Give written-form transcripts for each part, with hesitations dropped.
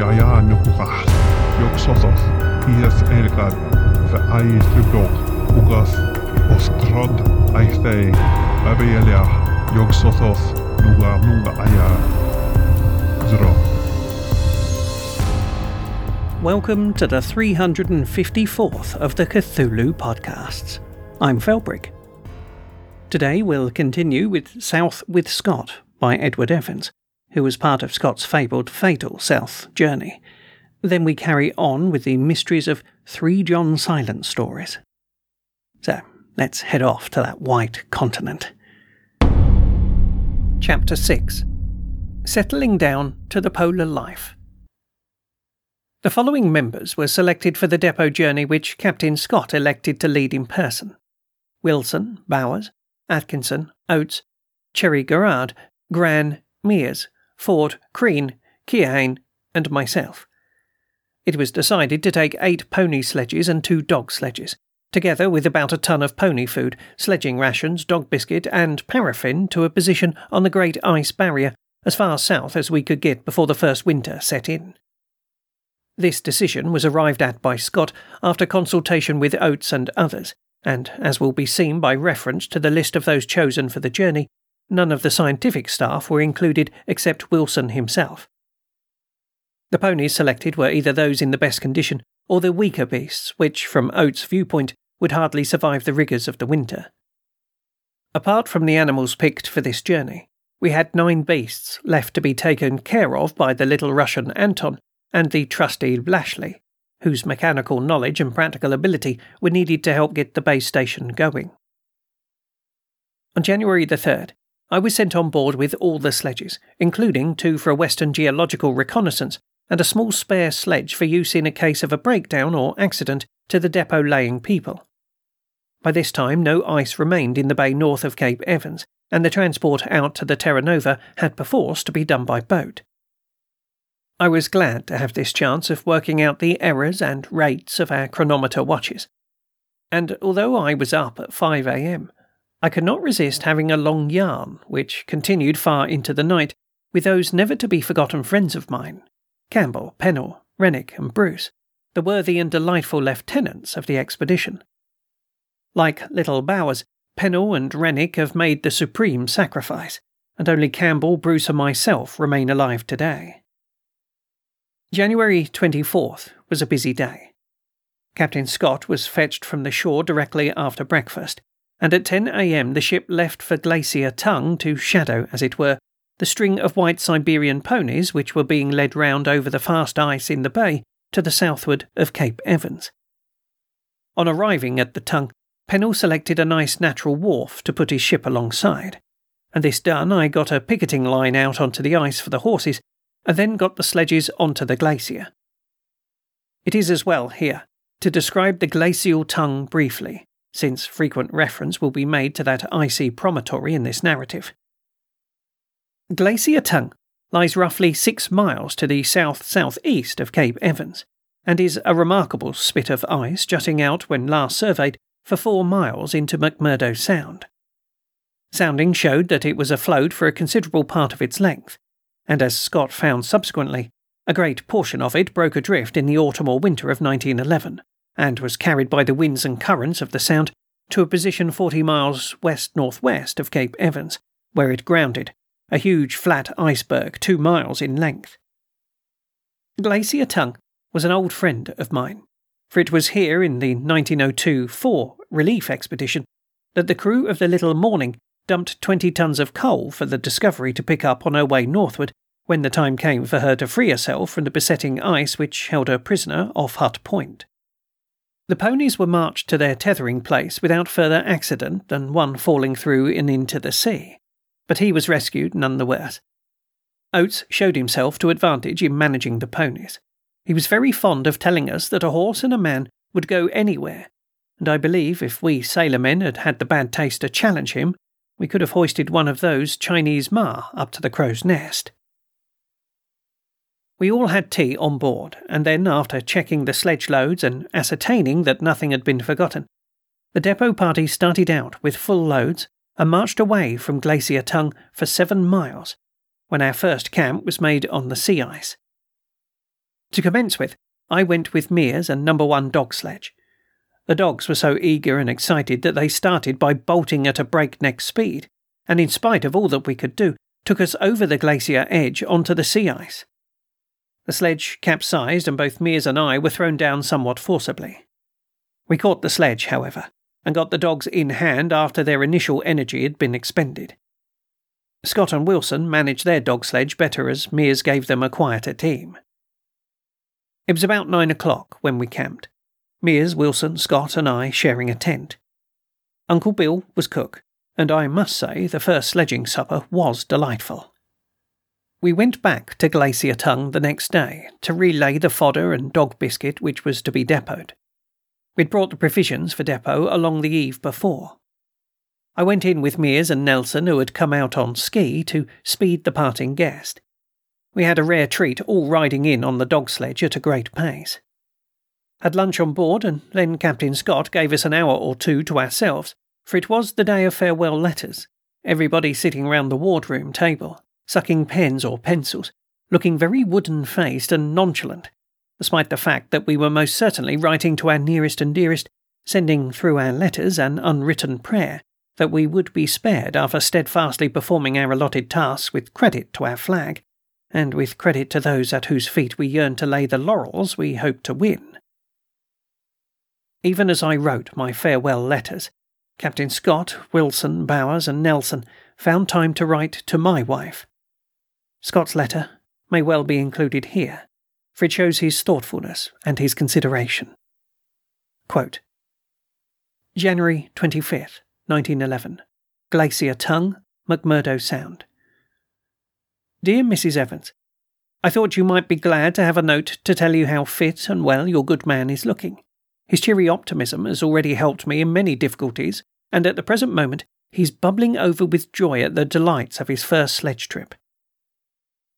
يعيا نكوخح يكسوصف إيس إيرغاد فأي سلوك وغاس أسقرد أيثي أبي يليح يكسوصف نوغا نوغا أيا زرا. Welcome to the 354th of the Cthulhu Podcasts. I'm Felbrick. Today we'll continue with South with Scott by Edward Evans, who was part of Scott's fabled Fatal South journey. Then we carry on with the mysteries of three John Silence stories. So, let's head off to that white continent. Chapter 6. Settling Down to the Polar Life. The following members were selected for the depot journey which Captain Scott elected to lead in person. Wilson, Bowers, Atkinson, Oates, Cherry Garrard, Gran, Mears, Ford, Crean, Keohane, and myself. It was decided to take 8 pony sledges and 2 dog sledges, together with about a ton of pony food, sledging rations, dog biscuit, and paraffin to a position on the Great Ice Barrier as far south as we could get before the first winter set in. This decision was arrived at by Scott after consultation with Oates and others, and, as will be seen by reference to the list of those chosen for the journey, none of the scientific staff were included except Wilson himself. The ponies selected were either those in the best condition or the weaker beasts, which, from Oates' viewpoint, would hardly survive the rigours of the winter. Apart from the animals picked for this journey, we had 9 beasts left to be taken care of by the little Russian Anton, and the trusty Blashley, whose mechanical knowledge and practical ability were needed to help get the base station going. On January the 3rd, I was sent on board with all the sledges, including 2 for a Western geological reconnaissance and a small spare sledge for use in a case of a breakdown or accident to the depot-laying people. By this time, no ice remained in the bay north of Cape Evans, and the transport out to the Terra Nova had perforce to be done by boat. I was glad to have this chance of working out the errors and rates of our chronometer watches, and although I was up at 5 a.m, I could not resist having a long yarn, which continued far into the night, with those never-to-be-forgotten friends of mine, Campbell, Pennell, Rennick and Bruce, the worthy and delightful lieutenants of the expedition. Like little Bowers, Pennell and Rennick have made the supreme sacrifice, and only Campbell, Bruce and myself remain alive today. January 24th was a busy day. Captain Scott was fetched from the shore directly after breakfast, and at 10 a.m. the ship left for Glacier Tongue to shadow, as it were, the string of white Siberian ponies which were being led round over the fast ice in the bay to the southward of Cape Evans. On arriving at the Tongue, Pennell selected a nice natural wharf to put his ship alongside, and this done I got a picketing line out onto the ice for the horses, and then got the sledges onto the glacier. It is as well here to describe the glacial tongue briefly, since frequent reference will be made to that icy promontory in this narrative. Glacier Tongue lies roughly 6 miles to the south-southeast of Cape Evans, and is a remarkable spit of ice jutting out when last surveyed for 4 miles into McMurdo Sound. Sounding showed that it was afloat for a considerable part of its length, and as Scott found subsequently, a great portion of it broke adrift in the autumn or winter of 1911, and was carried by the winds and currents of the Sound to a position 40 miles west-northwest of Cape Evans, where it grounded, a huge flat iceberg 2 miles in length. Glacier Tongue was an old friend of mine, for it was here in the 1902-4 relief expedition that the crew of the Little Morning dumped 20 tons of coal for the Discovery to pick up on her way northward, when the time came for her to free herself from the besetting ice which held her prisoner off Hut Point. The ponies were marched to their tethering place without further accident than one falling through and into the sea, but he was rescued none the worse. Oates showed himself to advantage in managing the ponies. He was very fond of telling us that a horse and a man would go anywhere, and I believe if we sailormen had had the bad taste to challenge him, we could have hoisted one of those Chinese ma up to the crow's nest. We all had tea on board, and then, after checking the sledge loads and ascertaining that nothing had been forgotten, the depot party started out with full loads and marched away from Glacier Tongue for 7 miles, when our first camp was made on the sea ice. To commence with, I went with Mears and No. 1 dog sledge. The dogs were so eager and excited that they started by bolting at a breakneck speed, and in spite of all that we could do, took us over the glacier edge onto the sea ice. The sledge capsized and both Mears and I were thrown down somewhat forcibly. We caught the sledge, however, and got the dogs in hand after their initial energy had been expended. Scott and Wilson managed their dog sledge better as Mears gave them a quieter team. It was about 9 o'clock when we camped, Mears, Wilson, Scott and I sharing a tent. Uncle Bill was cook, and I must say the first sledging supper was delightful. We went back to Glacier Tongue the next day to relay the fodder and dog biscuit which was to be depoted. We'd brought the provisions for depot along the eve before. I went in with Mears and Nelson, who had come out on ski, to speed the parting guest. We had a rare treat, all riding in on the dog sledge at a great pace. Had lunch on board, and then Captain Scott gave us an hour or two to ourselves, for it was the day of farewell letters, everybody sitting round the wardroom table, sucking pens or pencils, looking very wooden-faced and nonchalant, despite the fact that we were most certainly writing to our nearest and dearest, sending through our letters an unwritten prayer that we would be spared after steadfastly performing our allotted tasks with credit to our flag, and with credit to those at whose feet we yearned to lay the laurels we hoped to win. Even as I wrote my farewell letters, Captain Scott, Wilson, Bowers, and Nelson found time to write to my wife. Scott's letter may well be included here, for it shows his thoughtfulness and his consideration. Quote, January 25th, 1911, Glacier Tongue, McMurdo Sound. Dear Mrs. Evans, I thought you might be glad to have a note to tell you how fit and well your good man is looking. His cheery optimism has already helped me in many difficulties, and at the present moment he's bubbling over with joy at the delights of his first sledge trip.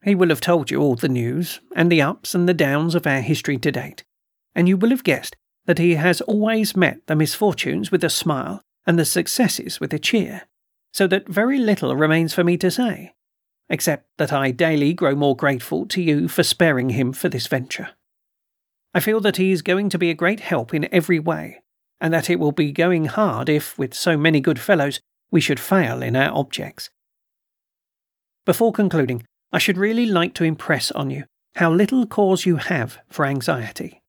He will have told you all the news, and the ups and the downs of our history to date, and you will have guessed that he has always met the misfortunes with a smile and the successes with a cheer, so that very little remains for me to say, except that I daily grow more grateful to you for sparing him for this venture. I feel that he is going to be a great help in every way, and that it will be going hard if, with so many good fellows, we should fail in our objects. Before concluding, I should really like to impress on you how little cause you have for anxiety.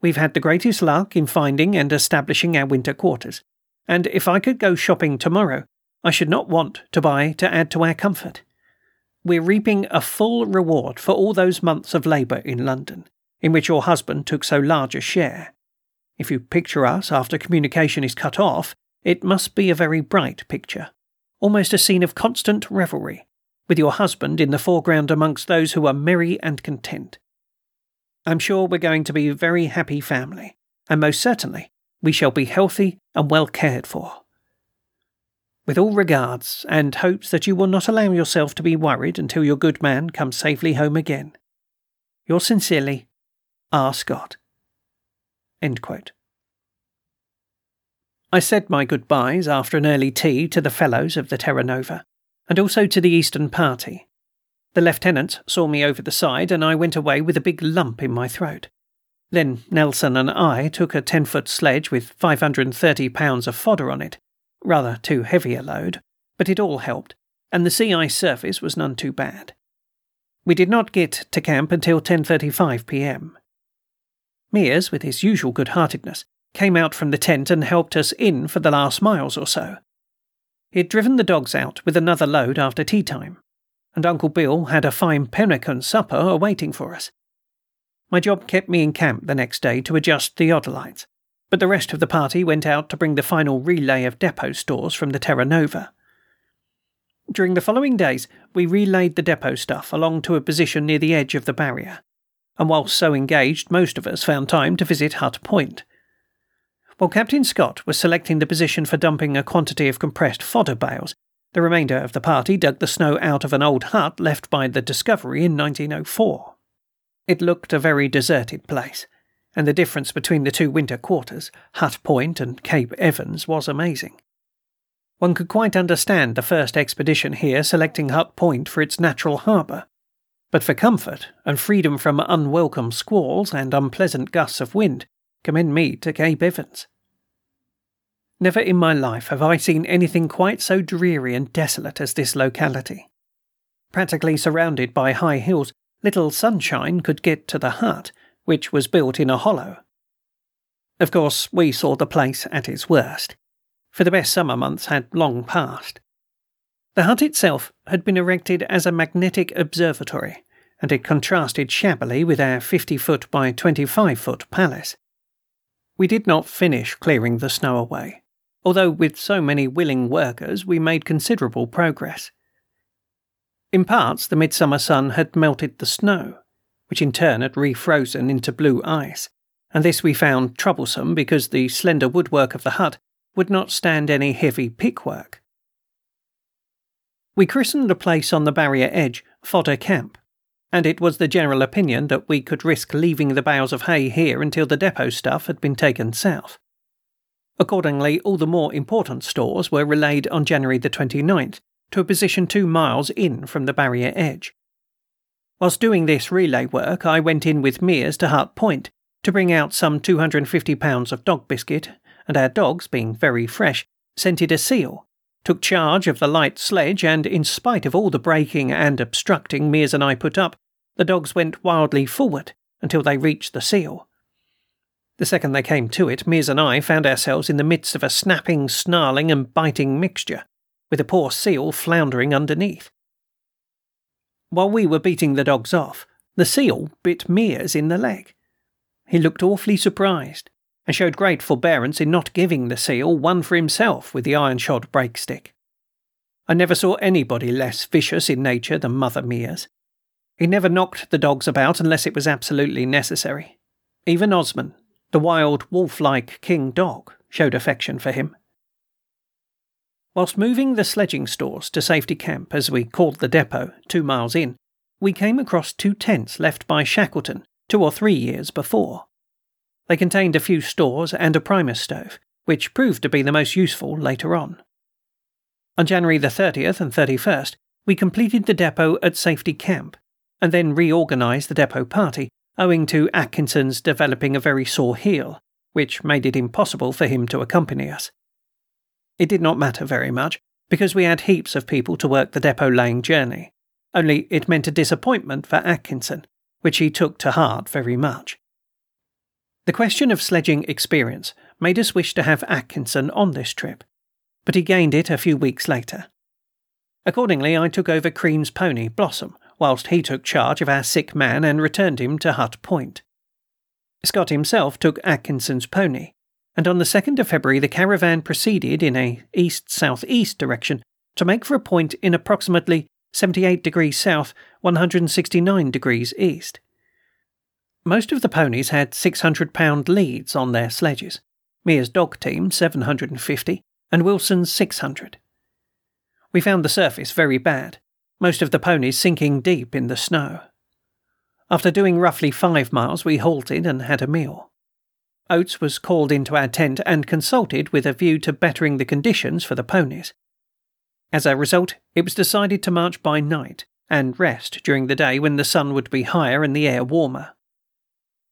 We've had the greatest luck in finding and establishing our winter quarters, and if I could go shopping tomorrow, I should not want to buy to add to our comfort. We're reaping a full reward for all those months of labour in London, in which your husband took so large a share. If you picture us after communication is cut off, it must be a very bright picture, almost a scene of constant revelry, with your husband in the foreground amongst those who are merry and content. I'm sure we're going to be a very happy family, and most certainly we shall be healthy and well cared for. With all regards, and hopes that you will not allow yourself to be worried until your good man comes safely home again. Yours sincerely, R. Scott. End quote. I said my goodbyes after an early tea to the fellows of the Terra Nova, and also to the Eastern Party. The lieutenant saw me over the side, and I went away with a big lump in my throat. Then Nelson and I took a 10-foot sledge with 530 pounds of fodder on it, rather too heavy a load, but it all helped, and the sea ice surface was none too bad. We did not get to camp until 10:35 p.m. Mears, with his usual good-heartedness, came out from the tent and helped us in for the last miles or so. He had driven the dogs out with another load after tea-time, and Uncle Bill had a fine pemmican supper awaiting for us. My job kept me in camp the next day to adjust theodolites, but the rest of the party went out to bring the final relay of depot stores from the Terra Nova. During the following days, we relayed the depot stuff along to a position near the edge of the barrier, and whilst so engaged, most of us found time to visit Hut Point. While Captain Scott was selecting the position for dumping a quantity of compressed fodder bales, the remainder of the party dug the snow out of an old hut left by the Discovery in 1904. It looked a very deserted place, and the difference between the two winter quarters, Hut Point and Cape Evans, was amazing. One could quite understand the first expedition here selecting Hut Point for its natural harbour. but for comfort and freedom from unwelcome squalls and unpleasant gusts of wind, commend me to Cape Evans. Never in my life have I seen anything quite so dreary and desolate as this locality. Practically surrounded by high hills, little sunshine could get to the hut, which was built in a hollow. Of course, we saw the place at its worst, for the best summer months had long passed. The hut itself had been erected as a magnetic observatory, and it contrasted shabbily with our 50-foot by 25-foot palace. We did not finish clearing the snow away, although with so many willing workers we made considerable progress. In parts the midsummer sun had melted the snow, which in turn had refrozen into blue ice, and this we found troublesome because the slender woodwork of the hut would not stand any heavy pickwork. We christened the place on the barrier edge Fodder Camp, and it was the general opinion that we could risk leaving the bales of hay here until the depot stuff had been taken south. Accordingly, all the more important stores were relayed on January the 29th to a position 2 miles in from the barrier edge. Whilst doing this relay work, I went in with Mears to Hut Point to bring out some 250 pounds of dog biscuit, and our dogs, being very fresh, scented a seal, took charge of the light sledge, and in spite of all the braking and obstructing Mears and I put up, the dogs went wildly forward until they reached the seal. The second they came to it, Mears and I found ourselves in the midst of a snapping, snarling, and biting mixture, with the poor seal floundering underneath. While we were beating the dogs off, the seal bit Mears in the leg. He looked awfully surprised, and showed great forbearance in not giving the seal one for himself with the iron-shod brake-stick. I never saw anybody less vicious in nature than Mother Mears. He never knocked the dogs about unless it was absolutely necessary. Even Osman, the wild, wolf-like king dog, showed affection for him. Whilst moving the sledging stores to Safety Camp, as we called the depot, 2 miles in, we came across 2 tents left by Shackleton 2 or 3 years before. They contained a few stores and a primer stove, which proved to be the most useful later on. On January the 30th and 31st, we completed the depot at Safety Camp, and then reorganised the depot party, owing to Atkinson's developing a very sore heel, which made it impossible for him to accompany us. It did not matter very much, because we had heaps of people to work the depot-laying journey, only it meant a disappointment for Atkinson, which he took to heart very much. The question of sledging experience made us wish to have Atkinson on this trip, but he gained it a few weeks later. Accordingly, I took over Crean's pony, Blossom, whilst he took charge of our sick man and returned him to Hut Point. Scott himself took Atkinson's pony, and on the 2nd of February the caravan proceeded in a east-south-east direction to make for a point in approximately 78 degrees south, 169 degrees east. Most of the ponies had 600-pound leads on their sledges, Mears' dog team 750 and Wilson's 600. We found the surface very bad, most of the ponies sinking deep in the snow. After doing roughly 5 miles we halted and had a meal. Oates was called into our tent and consulted with a view to bettering the conditions for the ponies. As a result, it was decided to march by night and rest during the day when the sun would be higher and the air warmer.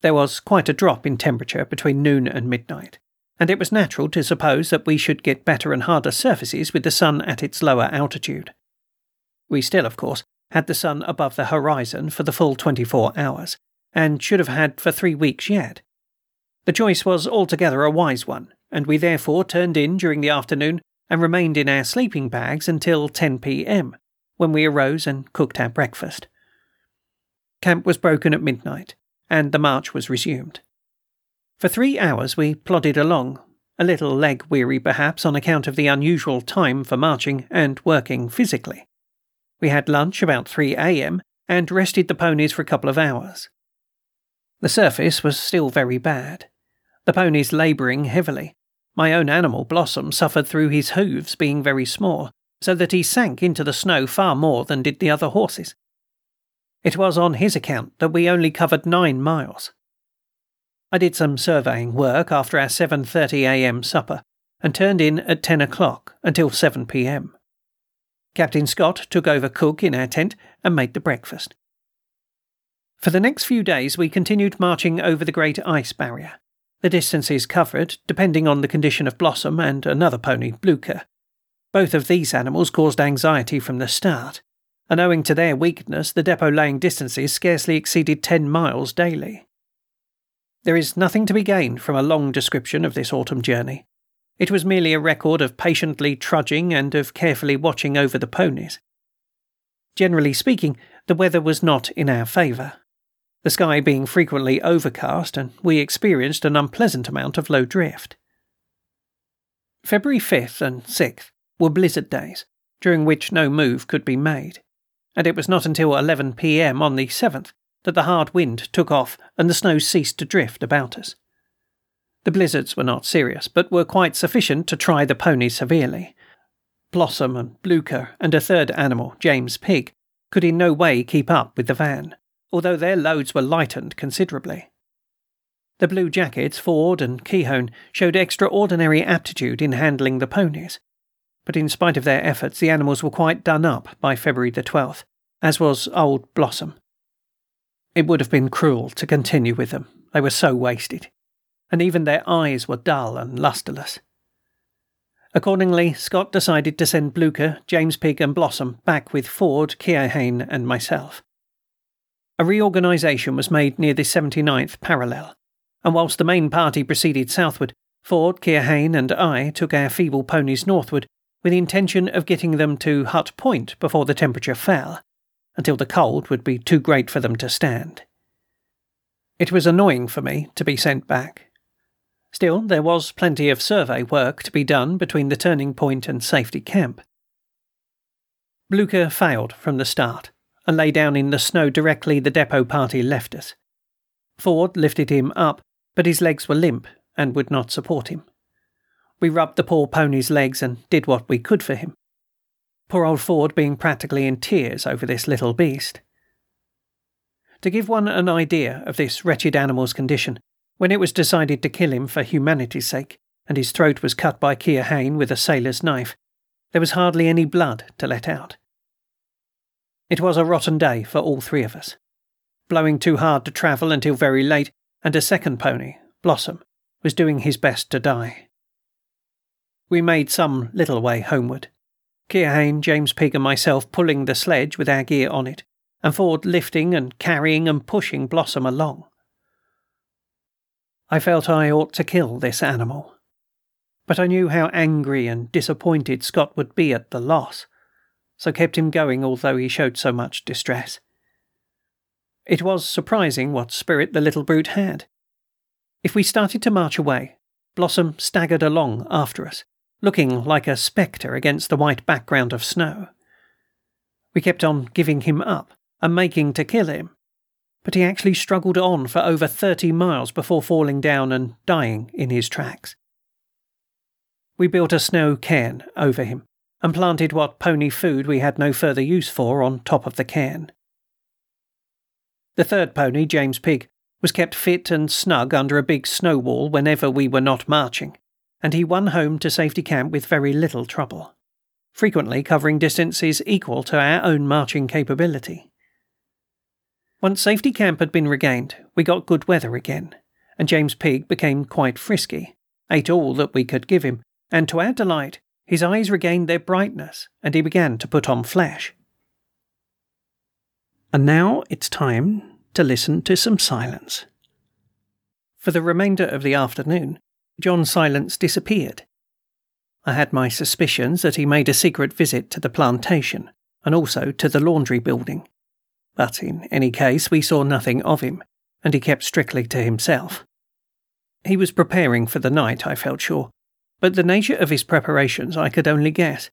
There was quite a drop in temperature between noon and midnight, and it was natural to suppose that we should get better and harder surfaces with the sun at its lower altitude. We still, of course, had the sun above the horizon for the full 24 hours, and should have had for 3 weeks yet. The choice was altogether a wise one, and we therefore turned in during the afternoon and remained in our sleeping bags until 10 p.m, when we arose and cooked our breakfast. Camp was broken at midnight, and the march was resumed. For 3 hours we plodded along, a little leg-weary perhaps on account of the unusual time for marching and working physically. We had lunch about 3 a.m, and rested the ponies for a couple of hours. The surface was still very bad, the ponies labouring heavily. My own animal, Blossom, suffered through his hooves being very small, so that he sank into the snow far more than did the other horses. It was on his account that we only covered 9 miles. I did some surveying work after our 7:30 a.m. supper, and turned in at 10 o'clock until 7 p.m. Captain Scott took over cook in our tent and made the breakfast. For the next few days, we continued marching over the Great Ice Barrier. The distances covered, depending on the condition of Blossom and another pony, Blücher. Both of these animals caused anxiety from the start, and owing to their weakness, the depot laying distances scarcely exceeded 10 miles daily. There is nothing to be gained from a long description of this autumn journey. It was merely a record of patiently trudging and of carefully watching over the ponies. Generally speaking, the weather was not in our favour, the sky being frequently overcast, and we experienced an unpleasant amount of low drift. February 5th and 6th were blizzard days, during which no move could be made, and it was not until 11 p.m. on the 7th that the hard wind took off and the snow ceased to drift about us. The blizzards were not serious, but were quite sufficient to try the ponies severely. Blossom and Blücher and a third animal, James Pigg, could in no way keep up with the van, although their loads were lightened considerably. The Blue Jackets, Ford and Keohane, showed extraordinary aptitude in handling the ponies, but in spite of their efforts the animals were quite done up by February the 12th, as was old Blossom. It would have been cruel to continue with them, they were so wasted, and even their eyes were dull and lustreless. Accordingly, Scott decided to send Blücher, James Pigg and Blossom back with Ford, Keohane and myself. A reorganisation was made near the 79th parallel, and whilst the main party proceeded southward, Ford, Keohane and I took our feeble ponies northward with the intention of getting them to Hut Point before the temperature fell, until the cold would be too great for them to stand. It was annoying for me to be sent back. Still, there was plenty of survey work to be done between the turning point and Safety Camp. Blücher failed from the start, and lay down in the snow directly the depot party left us. Ford lifted him up, but his legs were limp and would not support him. We rubbed the poor pony's legs and did what we could for him, poor old Ford being practically in tears over this little beast. To give one an idea of this wretched animal's condition, when it was decided to kill him for humanity's sake, and his throat was cut by Keohane with a sailor's knife, there was hardly any blood to let out. It was a rotten day for all three of us, blowing too hard to travel until very late, and a second pony, Blossom, was doing his best to die. We made some little way homeward, Keohane, James Pigg and myself pulling the sledge with our gear on it, and Ford lifting and carrying and pushing Blossom along. I felt I ought to kill this animal, but I knew how angry and disappointed Scott would be at the loss, so kept him going although he showed so much distress. It was surprising what spirit the little brute had. If we started to march away, Blossom staggered along after us, looking like a spectre against the white background of snow. We kept on giving him up and making to kill him, but he actually struggled on for over 30 miles before falling down and dying in his tracks. We built a snow cairn over him and planted what pony food we had no further use for on top of the cairn. The third pony, James Pigg, was kept fit and snug under a big snow wall whenever we were not marching, and he won home to Safety Camp with very little trouble, frequently covering distances equal to our own marching capability. Once Safety Camp had been regained, we got good weather again, and James Pigg became quite frisky, ate all that we could give him, and to our delight, his eyes regained their brightness, and he began to put on flesh. And now it's time to listen to some silence. For the remainder of the afternoon, John Silence disappeared. I had my suspicions that he made a secret visit to the plantation, and also to the laundry building, but in any case we saw nothing of him, and he kept strictly to himself. He was preparing for the night, I felt sure, but the nature of his preparations I could only guess.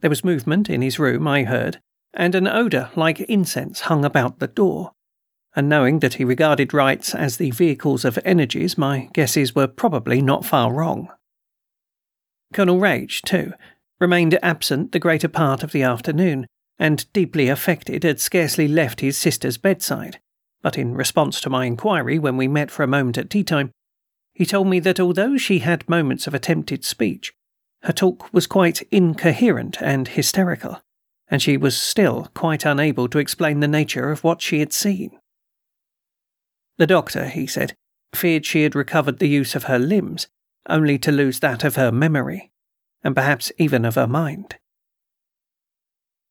There was movement in his room, I heard, and an odour like incense hung about the door, and knowing that he regarded rights as the vehicles of energies, my guesses were probably not far wrong. Colonel Rage, too, remained absent the greater part of the afternoon, and deeply affected had scarcely left his sister's bedside, but in response to my inquiry when we met for a moment at tea-time, he told me that although she had moments of attempted speech, her talk was quite incoherent and hysterical, and she was still quite unable to explain the nature of what she had seen. The doctor, he said, feared she had recovered the use of her limbs, only to lose that of her memory, and perhaps even of her mind.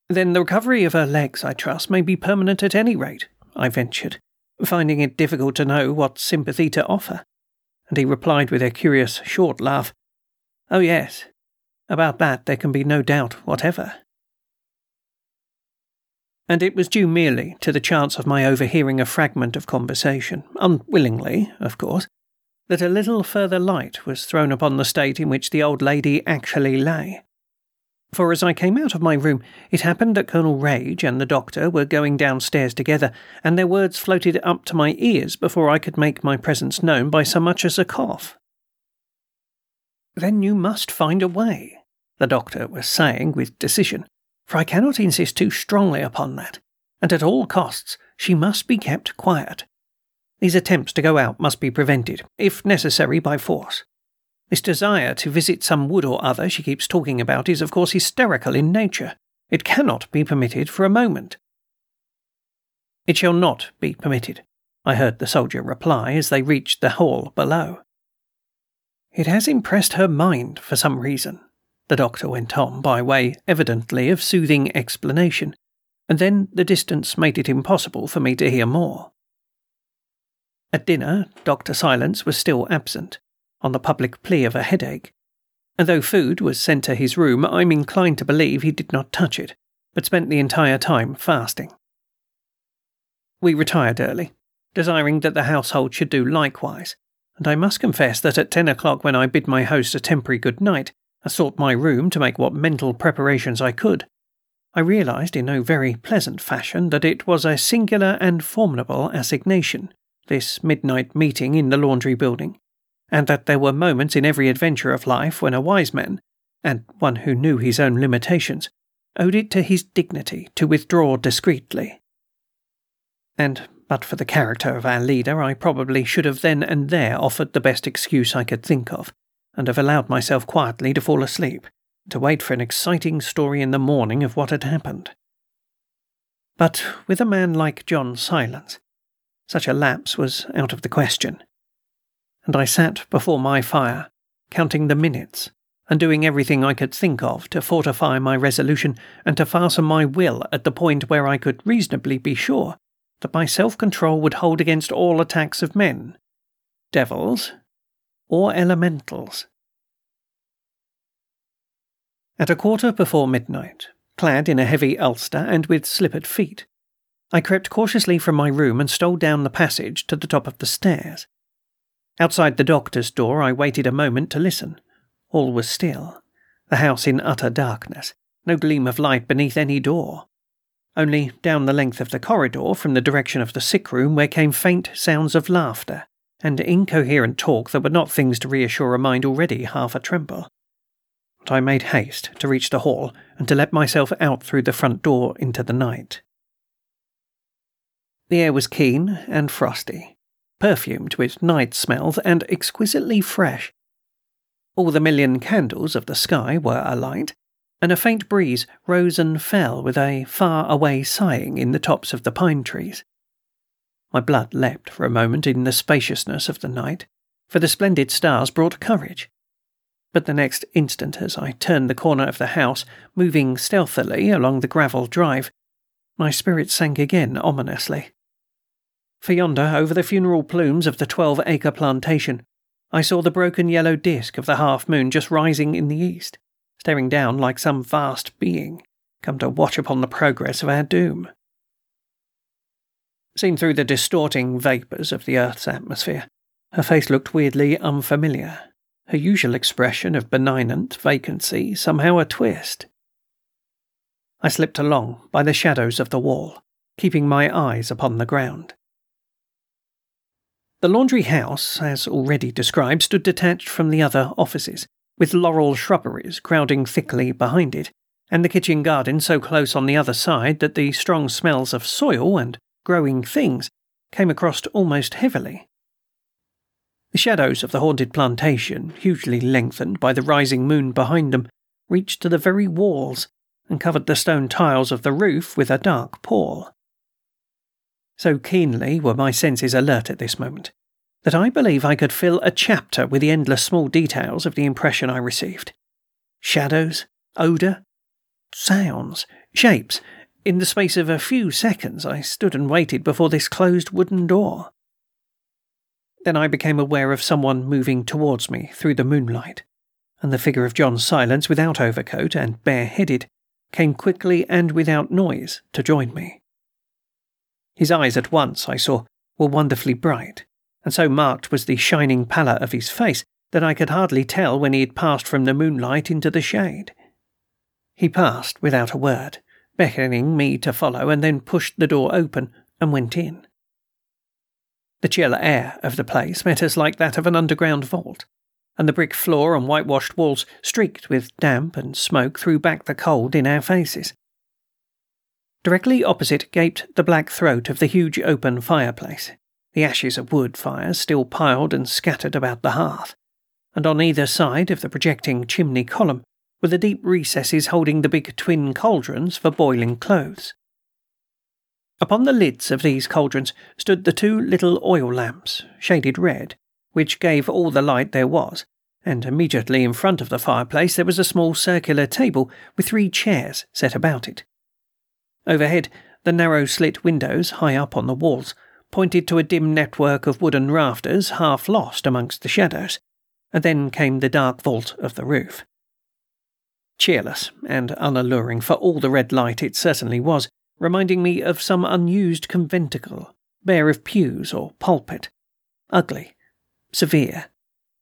Then the recovery of her legs, I trust, may be permanent at any rate, I ventured, finding it difficult to know what sympathy to offer, and he replied with a curious short laugh, "Oh yes, about that there can be no doubt whatever." And it was due merely to the chance of my overhearing a fragment of conversation, unwillingly, of course, that a little further light was thrown upon the state in which the old lady actually lay. For as I came out of my room, it happened that Colonel Rage and the doctor were going downstairs together, and their words floated up to my ears before I could make my presence known by so much as a cough. "Then you must find a way," the doctor was saying with decision, "for I cannot insist too strongly upon that, and at all costs she must be kept quiet. These attempts to go out must be prevented, if necessary, by force. This desire to visit some wood or other she keeps talking about is, of course, hysterical in nature. It cannot be permitted for a moment." "It shall not be permitted," I heard the soldier reply as they reached the hall below. "It has impressed her mind for some reason," the doctor went on, by way, evidently, of soothing explanation, and then the distance made it impossible for me to hear more. At dinner, Dr. Silence was still absent, on the public plea of a headache, and though food was sent to his room, I'm inclined to believe he did not touch it, but spent the entire time fasting. We retired early, desiring that the household should do likewise, and I must confess that at 10 o'clock, when I bid my host a temporary good night, I sought my room to make what mental preparations I could. I realised in no very pleasant fashion that it was a singular and formidable assignation, this midnight meeting in the laundry building, and that there were moments in every adventure of life when a wise man, and one who knew his own limitations, owed it to his dignity to withdraw discreetly. And but for the character of our leader, I probably should have then and there offered the best excuse I could think of, and have allowed myself quietly to fall asleep, to wait for an exciting story in the morning of what had happened. But with a man like John Silence, such a lapse was out of the question, and I sat before my fire, counting the minutes, and doing everything I could think of to fortify my resolution and to fasten my will at the point where I could reasonably be sure that my self-control would hold against all attacks of men, devils, or elementals. At 4:15, clad in a heavy ulster and with slippered feet, I crept cautiously from my room and stole down the passage to the top of the stairs. Outside the doctor's door, I waited a moment to listen. All was still, the house in utter darkness, no gleam of light beneath any door. Only down the length of the corridor, from the direction of the sick room, where came faint sounds of laughter and incoherent talk that were not things to reassure a mind already half a tremble. But I made haste to reach the hall and to let myself out through the front door into the night. The air was keen and frosty, perfumed with night smells and exquisitely fresh. All the million candles of the sky were alight, and a faint breeze rose and fell with a far-away sighing in the tops of the pine trees. My blood leapt for a moment in the spaciousness of the night, for the splendid stars brought courage. But the next instant, as I turned the corner of the house, moving stealthily along the gravel drive, my spirit sank again ominously. For yonder, over the funeral plumes of the 12-acre plantation, I saw the broken yellow disk of the half-moon just rising in the east, staring down like some vast being, come to watch upon the progress of our doom. Seen through the distorting vapours of the earth's atmosphere, her face looked weirdly unfamiliar, her usual expression of benignant vacancy somehow a twist. I slipped along by the shadows of the wall, keeping my eyes upon the ground. The laundry house, as already described, stood detached from the other offices, with laurel shrubberies crowding thickly behind it, and the kitchen garden so close on the other side that the strong smells of soil and growing things came across almost heavily. The shadows of the haunted plantation, hugely lengthened by the rising moon behind them, reached to the very walls and covered the stone tiles of the roof with a dark pall. so keenly were my senses alert at this moment, that I believe I could fill a chapter with the endless small details of the impression I received. Shadows, odour, sounds, shapes. In the space of a few seconds I stood and waited before this closed wooden door. Then I became aware of someone moving towards me through the moonlight, and the figure of John Silence, without overcoat and bareheaded, came quickly and without noise to join me. His eyes at once, I saw, were wonderfully bright, and so marked was the shining pallor of his face that I could hardly tell when he had passed from the moonlight into the shade. He passed without a word, beckoning me to follow, and then pushed the door open and went in. The chill air of the place met us like that of an underground vault, and the brick floor and whitewashed walls, streaked with damp and smoke, threw back the cold in our faces. Directly opposite gaped the black throat of the huge open fireplace, the ashes of wood fires still piled and scattered about the hearth, and on either side of the projecting chimney column were the deep recesses holding the big twin cauldrons for boiling clothes. Upon the lids of these cauldrons stood the two little oil lamps, shaded red, which gave all the light there was, and immediately in front of the fireplace there was a small circular table with 3 chairs set about it. Overhead, the narrow slit windows, high up on the walls, pointed to a dim network of wooden rafters half lost amongst the shadows, and then came the dark vault of the roof. Cheerless and unalluring, for all the red light it certainly was, reminding me of some unused conventicle, bare of pews or pulpit, ugly, severe,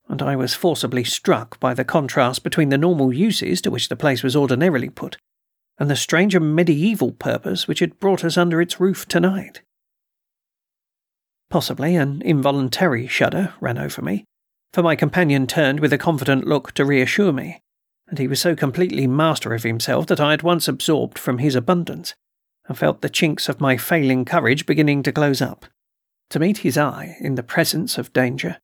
and I was forcibly struck by the contrast between the normal uses to which the place was ordinarily put and the strange and medieval purpose which had brought us under its roof tonight. Possibly an involuntary shudder ran over me, for my companion turned with a confident look to reassure me, and he was so completely master of himself that I at once absorbed from his abundance, and felt the chinks of my failing courage beginning to close up. To meet his eye in the presence of danger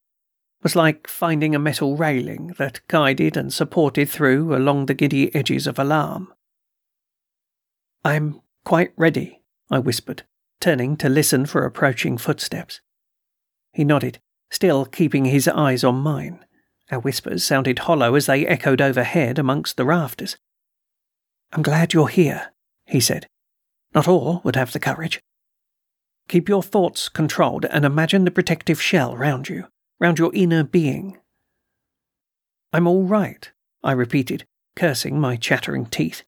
was like finding a metal railing that guided and supported through along the giddy edges of alarm. "I'm quite ready," I whispered, turning to listen for approaching footsteps. He nodded, still keeping his eyes on mine. Our whispers sounded hollow as they echoed overhead amongst the rafters. "I'm glad you're here," he said. "Not all would have the courage. Keep your thoughts controlled and imagine the protective shell round you, round your inner being." "I'm all right," I repeated, cursing my chattering teeth.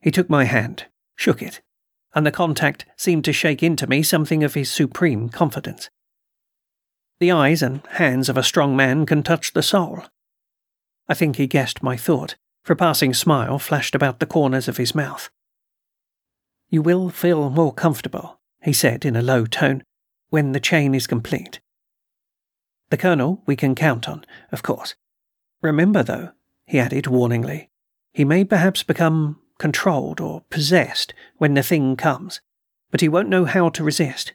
He took my hand, shook it, and the contact seemed to shake into me something of his supreme confidence. The eyes and hands of a strong man can touch the soul. I think he guessed my thought, for a passing smile flashed about the corners of his mouth. "You will feel more comfortable," he said in a low tone, "when the chain is complete. The Colonel we can count on, of course. Remember, though," he added warningly, "he may perhaps become controlled or possessed when the thing comes, but he won't know how to resist.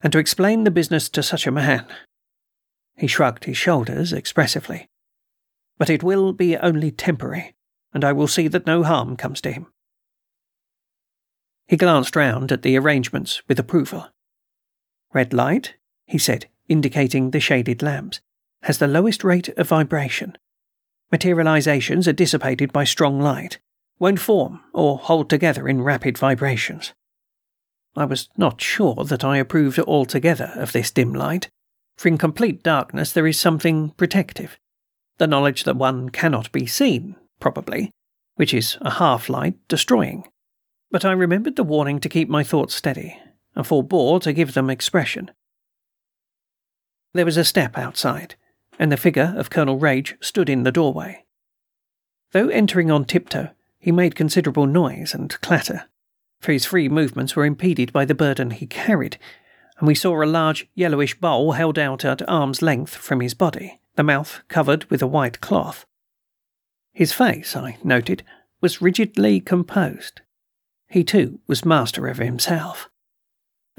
And to explain the business to such a man—" He shrugged his shoulders expressively. "But it will be only temporary, and I will see that no harm comes to him." He glanced round at the arrangements with approval. "Red light," he said, indicating the shaded lamps, "has the lowest rate of vibration. Materializations are dissipated by strong light, won't form or hold together in rapid vibrations." I was not sure that I approved altogether of this dim light, for in complete darkness there is something protective, the knowledge that one cannot be seen, probably, which is a half-light destroying. But I remembered the warning to keep my thoughts steady, and forbore to give them expression. There was a step outside, and the figure of Colonel Rage stood in the doorway. Though entering on tiptoe, he made considerable noise and clatter, for his free movements were impeded by the burden he carried, and we saw a large yellowish bowl held out at arm's length from his body, the mouth covered with a white cloth. His face, I noted, was rigidly composed. He too was master of himself.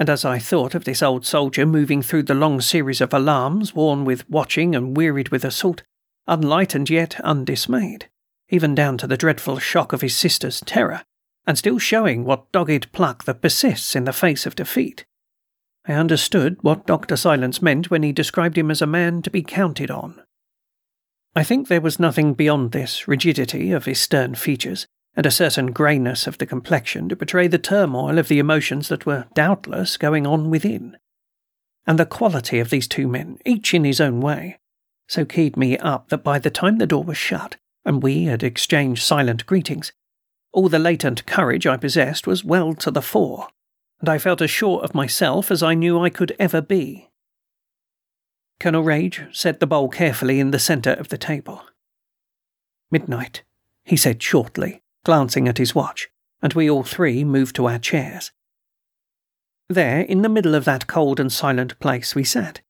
And as I thought of this old soldier moving through the long series of alarms, worn with watching and wearied with assault, unlightened yet undismayed, even down to the dreadful shock of his sister's terror, and still showing what dogged pluck that persists in the face of defeat, I understood what Dr. Silence meant when he described him as a man to be counted on. I think there was nothing beyond this rigidity of his stern features, and a certain greyness of the complexion to betray the turmoil of the emotions that were doubtless going on within. And the quality of these two men, each in his own way, so keyed me up that by the time the door was shut, and we had exchanged silent greetings, all the latent courage I possessed was well to the fore, and I felt as sure of myself as I knew I could ever be. Colonel Rage set the bowl carefully in the centre of the table. "Midnight," he said shortly, glancing at his watch, and we all three moved to our chairs. There, in the middle of that cold and silent place, we sat,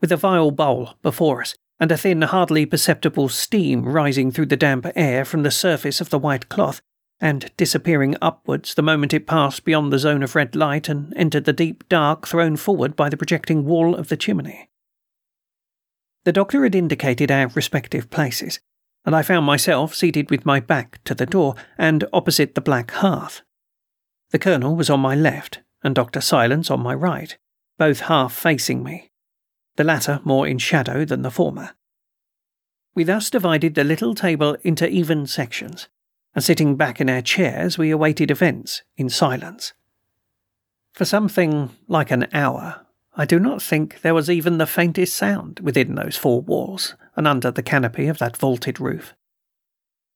with a vile bowl before us, and a thin, hardly perceptible steam rising through the damp air from the surface of the white cloth, and disappearing upwards the moment it passed beyond the zone of red light and entered the deep dark thrown forward by the projecting wall of the chimney. The doctor had indicated our respective places, and I found myself seated with my back to the door and opposite the black hearth. The colonel was on my left, and Dr. Silence on my right, both half facing me, the latter more in shadow than the former. We thus divided the little table into even sections, and sitting back in our chairs we awaited events in silence. For something like an hour, I do not think there was even the faintest sound within those four walls and under the canopy of that vaulted roof.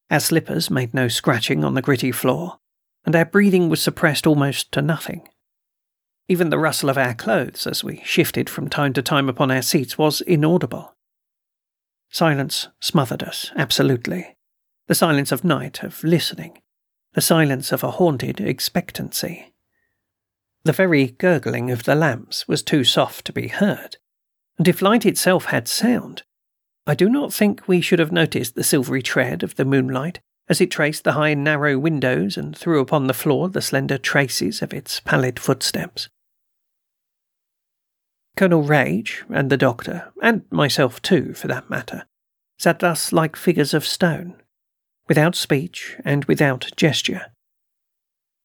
Our slippers made no scratching on the gritty floor, and our breathing was suppressed almost to nothing. Even the rustle of our clothes, as we shifted from time to time upon our seats, was inaudible. Silence smothered us, absolutely. The silence of night, of listening. The silence of a haunted expectancy. The very gurgling of the lamps was too soft to be heard, and if light itself had sound, I do not think we should have noticed the silvery tread of the moonlight as it traced the high narrow windows and threw upon the floor the slender traces of its pallid footsteps. Colonel Rage and the doctor, and myself too, for that matter, sat thus like figures of stone, without speech and without gesture.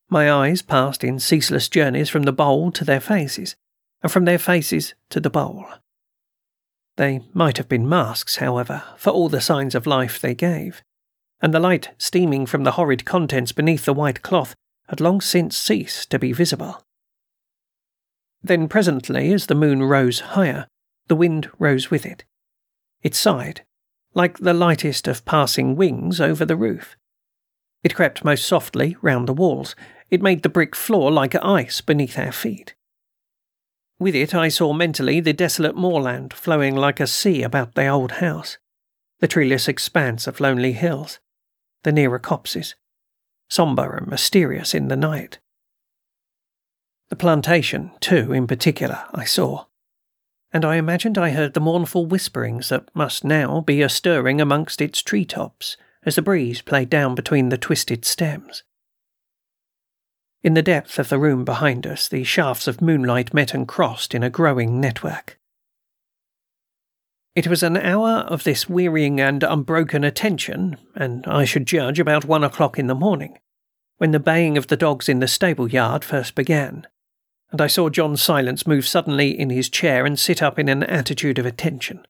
My eyes passed in ceaseless journeys from the bowl to their faces, and from their faces to the bowl. They might have been masks, however, for all the signs of life they gave, and the light steaming from the horrid contents beneath the white cloth had long since ceased to be visible. Then presently, as the moon rose higher, the wind rose with it. It sighed, like the lightest of passing wings over the roof. It crept most softly round the walls. It made the brick floor like ice beneath our feet. With it I saw mentally the desolate moorland flowing like a sea about the old house, the treeless expanse of lonely hills, the nearer copses, sombre and mysterious in the night. The plantation, too, in particular, I saw, and I imagined I heard the mournful whisperings that must now be a-stirring amongst its treetops as the breeze played down between the twisted stems. In the depth of the room behind us, the shafts of moonlight met and crossed in a growing network. It was an hour of this wearying and unbroken attention, and I should judge about 1 o'clock in the morning, when the baying of the dogs in the stable yard first began, and I saw John Silence move suddenly in his chair and sit up in an attitude of attention.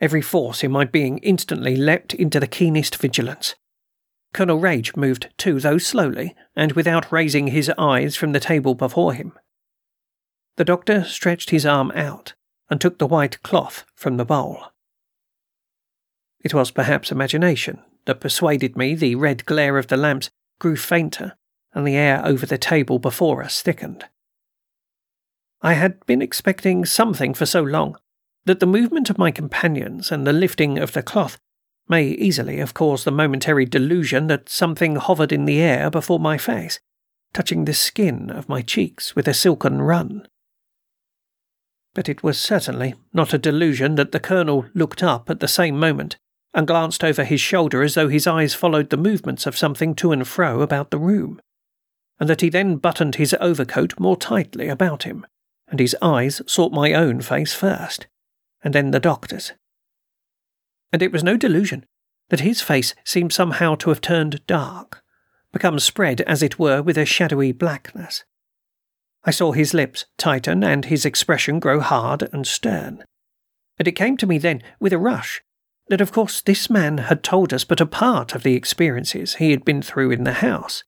Every force in my being instantly leapt into the keenest vigilance. Colonel Rage moved too, though slowly, and without raising his eyes from the table before him. The doctor stretched his arm out, and took the white cloth from the bowl. It was perhaps imagination that persuaded me the red glare of the lamps grew fainter, and the air over the table before us thickened. I had been expecting something for so long that the movement of my companions and the lifting of the cloth may easily have caused the momentary delusion that something hovered in the air before my face, touching the skin of my cheeks with a silken run. But it was certainly not a delusion that the colonel looked up at the same moment and glanced over his shoulder as though his eyes followed the movements of something to and fro about the room, and that he then buttoned his overcoat more tightly about him, and his eyes sought my own face first, and then the doctor's. And it was no delusion that his face seemed somehow to have turned dark, become spread, as it were, with a shadowy blackness. I saw his lips tighten and his expression grow hard and stern. And it came to me then, with a rush, that of course this man had told us but a part of the experiences he had been through in the house,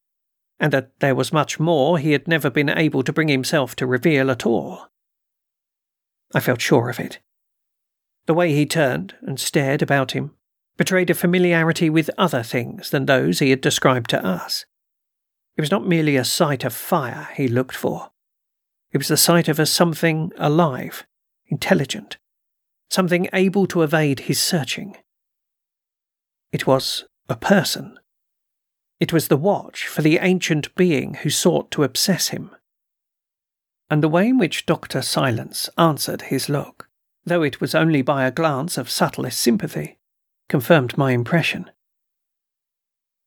and that there was much more he had never been able to bring himself to reveal at all. I felt sure of it. The way he turned and stared about him betrayed a familiarity with other things than those he had described to us. It was not merely a sight of fire he looked for. It was the sight of a something alive, intelligent, something able to evade his searching. It was a person. It was the watch for the ancient being who sought to obsess him. And the way in which Dr. Silence answered his look, though it was only by a glance of subtlest sympathy, confirmed my impression.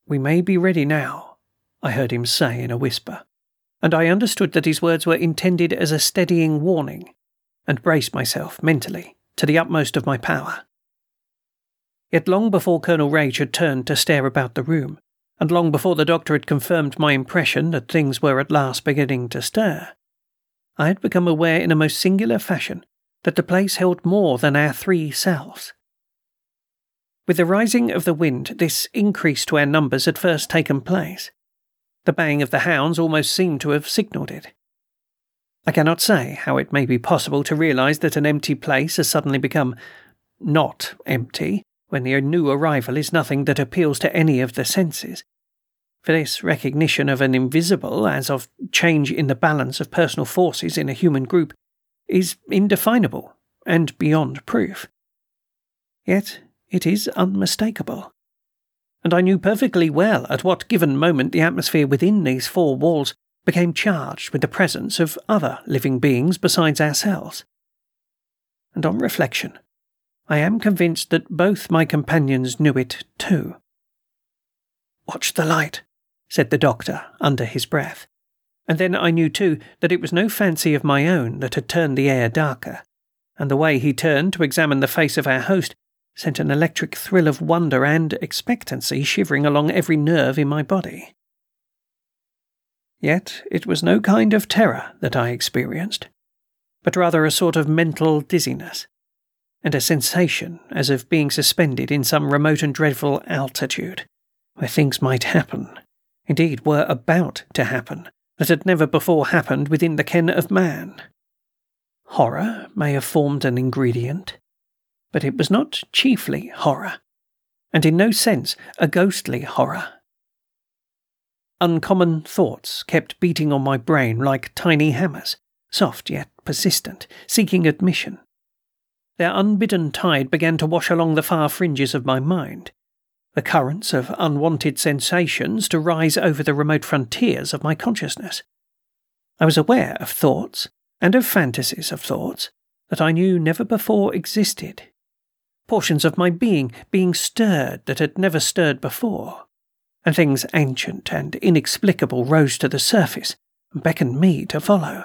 "We may be ready now," I heard him say in a whisper, and I understood that his words were intended as a steadying warning, and braced myself mentally to the utmost of my power. Yet long before Colonel Rage had turned to stare about the room, and long before the doctor had confirmed my impression that things were at last beginning to stir, I had become aware in a most singular fashion that the place held more than our three selves. With the rising of the wind, this increase to our numbers had first taken place. The baying of the hounds almost seemed to have signalled it. I cannot say how it may be possible to realise that an empty place has suddenly become not empty when the new arrival is nothing that appeals to any of the senses, for this recognition of an invisible, as of change in the balance of personal forces in a human group, is indefinable and beyond proof. Yet it is unmistakable, and I knew perfectly well at what given moment the atmosphere within these four walls became charged with the presence of other living beings besides ourselves. And on reflection, I am convinced that both my companions knew it too. "Watch the light," said the doctor under his breath, and then I knew too that it was no fancy of my own that had turned the air darker, and the way he turned to examine the face of our host sent an electric thrill of wonder and expectancy shivering along every nerve in my body. Yet it was no kind of terror that I experienced, but rather a sort of mental dizziness, and a sensation as of being suspended in some remote and dreadful altitude, where things might happen, indeed were about to happen, that had never before happened within the ken of man. Horror may have formed an ingredient, but it was not chiefly horror, and in no sense a ghostly horror. Uncommon thoughts kept beating on my brain like tiny hammers, soft yet persistent, seeking admission. Their unbidden tide began to wash along the far fringes of my mind, the currents of unwanted sensations to rise over the remote frontiers of my consciousness. I was aware of thoughts, and of fantasies of thoughts, that I knew never before existed, portions of my being being stirred that had never stirred before, and things ancient and inexplicable rose to the surface and beckoned me to follow.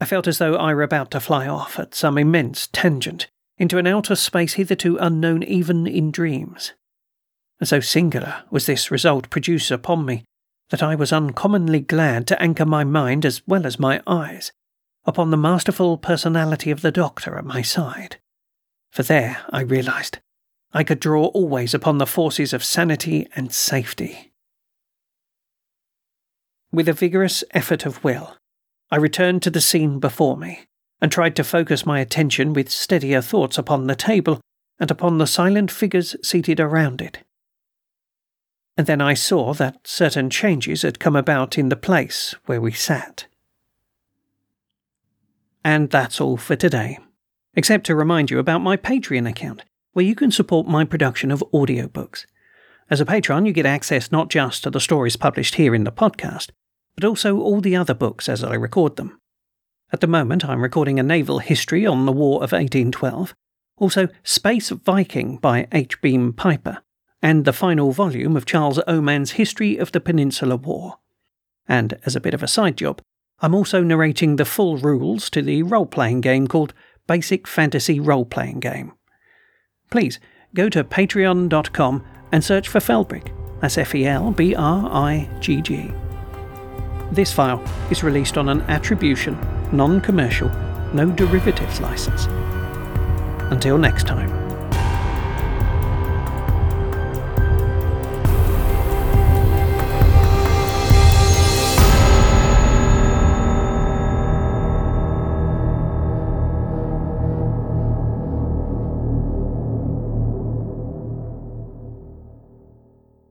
I felt as though I were about to fly off at some immense tangent into an outer space hitherto unknown even in dreams, and so singular was this result produced upon me that I was uncommonly glad to anchor my mind as well as my eyes upon the masterful personality of the doctor at my side, for there, I realised, I could draw always upon the forces of sanity and safety. With a vigorous effort of will, I returned to the scene before me, and tried to focus my attention with steadier thoughts upon the table and upon the silent figures seated around it. And then I saw that certain changes had come about in the place where we sat. And that's all for today, except to remind you about my Patreon account, where you can support my production of audiobooks. As a patron, you get access not just to the stories published here in the podcast, but also all the other books as I record them. At the moment, I'm recording a naval history on the War of 1812, also Space Viking by H. Beam Piper, and the final volume of Charles Oman's History of the Peninsular War. And as a bit of a side job, I'm also narrating the full rules to the role-playing game called Basic Fantasy Role-Playing Game. Please, go to patreon.com and search for Felbrigg. That's Felbriggg. This file is released on an attribution, non-commercial, no derivatives license. Until next time.